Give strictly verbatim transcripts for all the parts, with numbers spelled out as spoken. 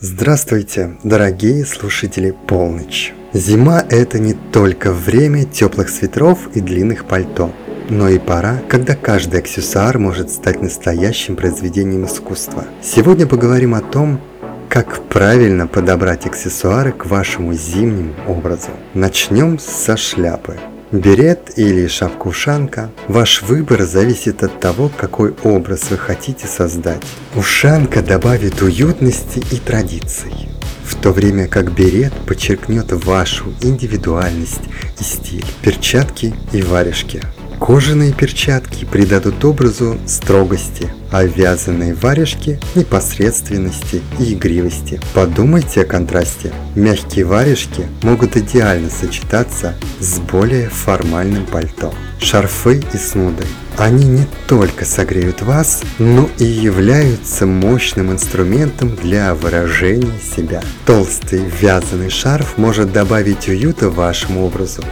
Здравствуйте, дорогие слушатели «Полночь». Зима – это не только время теплых свитеров и длинных пальто, но и пора, когда каждый аксессуар может стать настоящим произведением искусства. Сегодня поговорим о том, как правильно подобрать аксессуары к вашему зимнему образу. Начнем со шляпы. Берет или шапка-ушанка – ваш выбор зависит от того, какой образ вы хотите создать. Ушанка добавит уютности и традиций, в то время как берет подчеркнет вашу индивидуальность и стиль. Перчатки и варежки. Кожаные перчатки придадут образу строгости, а вязаные варежки – непосредственности и игривости. Подумайте о контрасте. Мягкие варежки могут идеально сочетаться с более формальным пальто. Шарфы и снуды. Они не только согреют вас, но и являются мощным инструментом для выражения себя. Толстый вязаный шарф может добавить уюта вашему образу,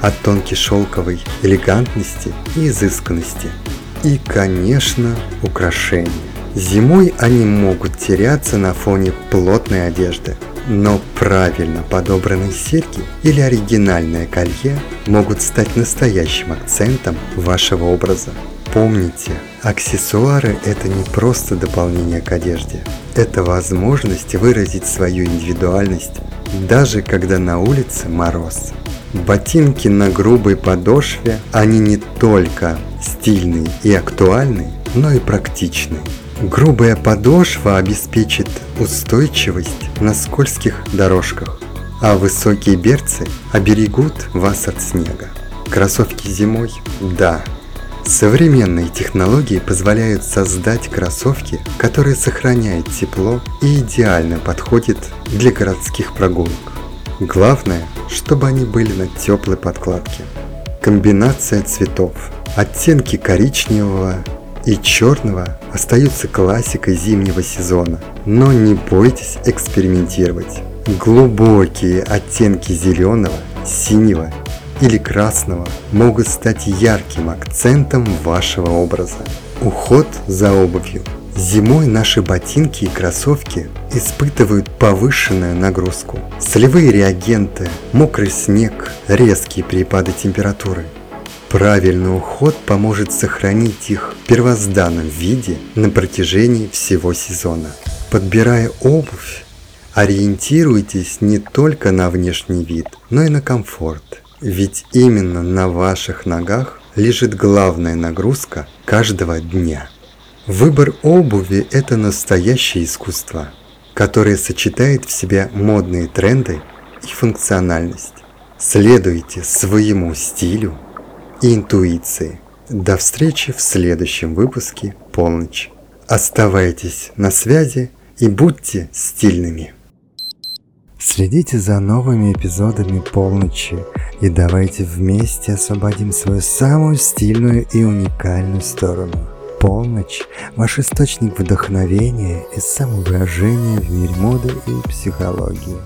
от тонкой шелковой элегантности и изысканности. И, конечно, украшения. Зимой они могут теряться на фоне плотной одежды, но правильно подобранные серьги или оригинальное колье могут стать настоящим акцентом вашего образа. Помните, аксессуары – это не просто дополнение к одежде, это возможность выразить свою индивидуальность, даже когда на улице мороз. Ботинки на грубой подошве, они не только стильные и актуальные, но и практичные. Грубая подошва обеспечит устойчивость на скользких дорожках, а высокие берцы оберегут вас от снега. Кроссовки зимой? Да. Современные технологии позволяют создать кроссовки, которые сохраняют тепло и идеально подходят для городских прогулок. Главное, чтобы они были на теплой подкладке. Комбинация цветов. Оттенки коричневого и черного остаются классикой зимнего сезона, но не бойтесь экспериментировать. Глубокие оттенки зеленого, синего или красного могут стать ярким акцентом вашего образа. Уход за обувью. Зимой наши ботинки и кроссовки испытывают повышенную нагрузку. Солевые реагенты, мокрый снег, резкие перепады температуры. Правильный уход поможет сохранить их в первозданном виде на протяжении всего сезона. Подбирая обувь, ориентируйтесь не только на внешний вид, но и на комфорт. Ведь именно на ваших ногах лежит главная нагрузка каждого дня. Выбор обуви – это настоящее искусство, которое сочетает в себе модные тренды и функциональность. Следуйте своему стилю и интуиции. До встречи в следующем выпуске «Полночь». Оставайтесь на связи и будьте стильными. Следите за новыми эпизодами «Полночи» и давайте вместе освободим свою самую стильную и уникальную сторону. Полночь – ваш источник вдохновения и самовыражения в мире моды и психологии.